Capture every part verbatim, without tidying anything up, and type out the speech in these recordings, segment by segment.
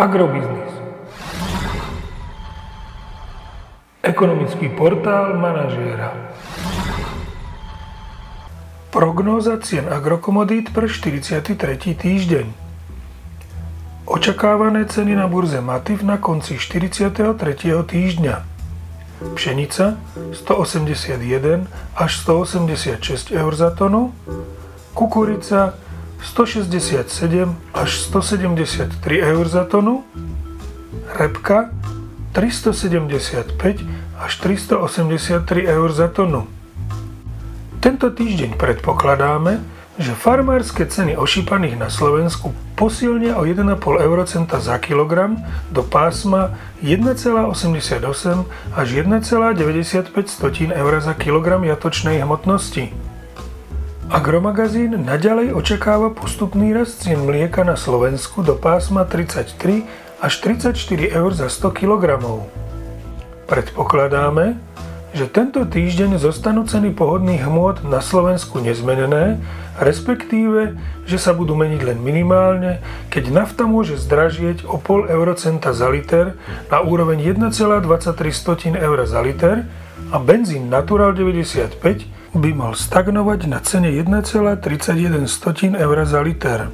Agrobiznis. Ekonomický portál manažéra. Prognóza cien agrokomodít pre štyridsiaty tretí týždeň. Očakávané ceny na burze MATIF na konci štyridsiateho tretieho týždňa. Pšenica stoosemdesiatjeden až stoosemdesiatšesť eur za tonu, kukurica stošesťdesiatsedem až stosedemdesiattri eur za tonu, repka tristosedemdesiatpäť až tristoosemdesiattri eur za tonu. Tento týždeň predpokladáme, že farmárske ceny ošípaných na Slovensku posilnia o jeden a pol eurocenta za kilogram do pásma jeden osemdesiatosem až jeden deväťdesiatpäť eur za kilogram jatočnej hmotnosti. Agromagazín naďalej očakáva postupný rast cien mlieka na Slovensku do pásma tridsaťtri až tridsaťštyri eur za sto kilogramov. Predpokladáme, že tento týždeň zostanú ceny pohodných hmôt na Slovensku nezmenené, respektíve, že sa budú meniť len minimálne, keď nafta môže zdražieť o pol eurocenta za liter na úroveň jeden dvadsaťtri eur za liter a benzín Natural deväťdesiatpäť by mal stagnovať na cene jeden tridsaťjeden eur za liter.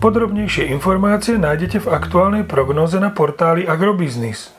Podrobnejšie informácie nájdete v aktuálnej prognóze na portáli Agrobiznis.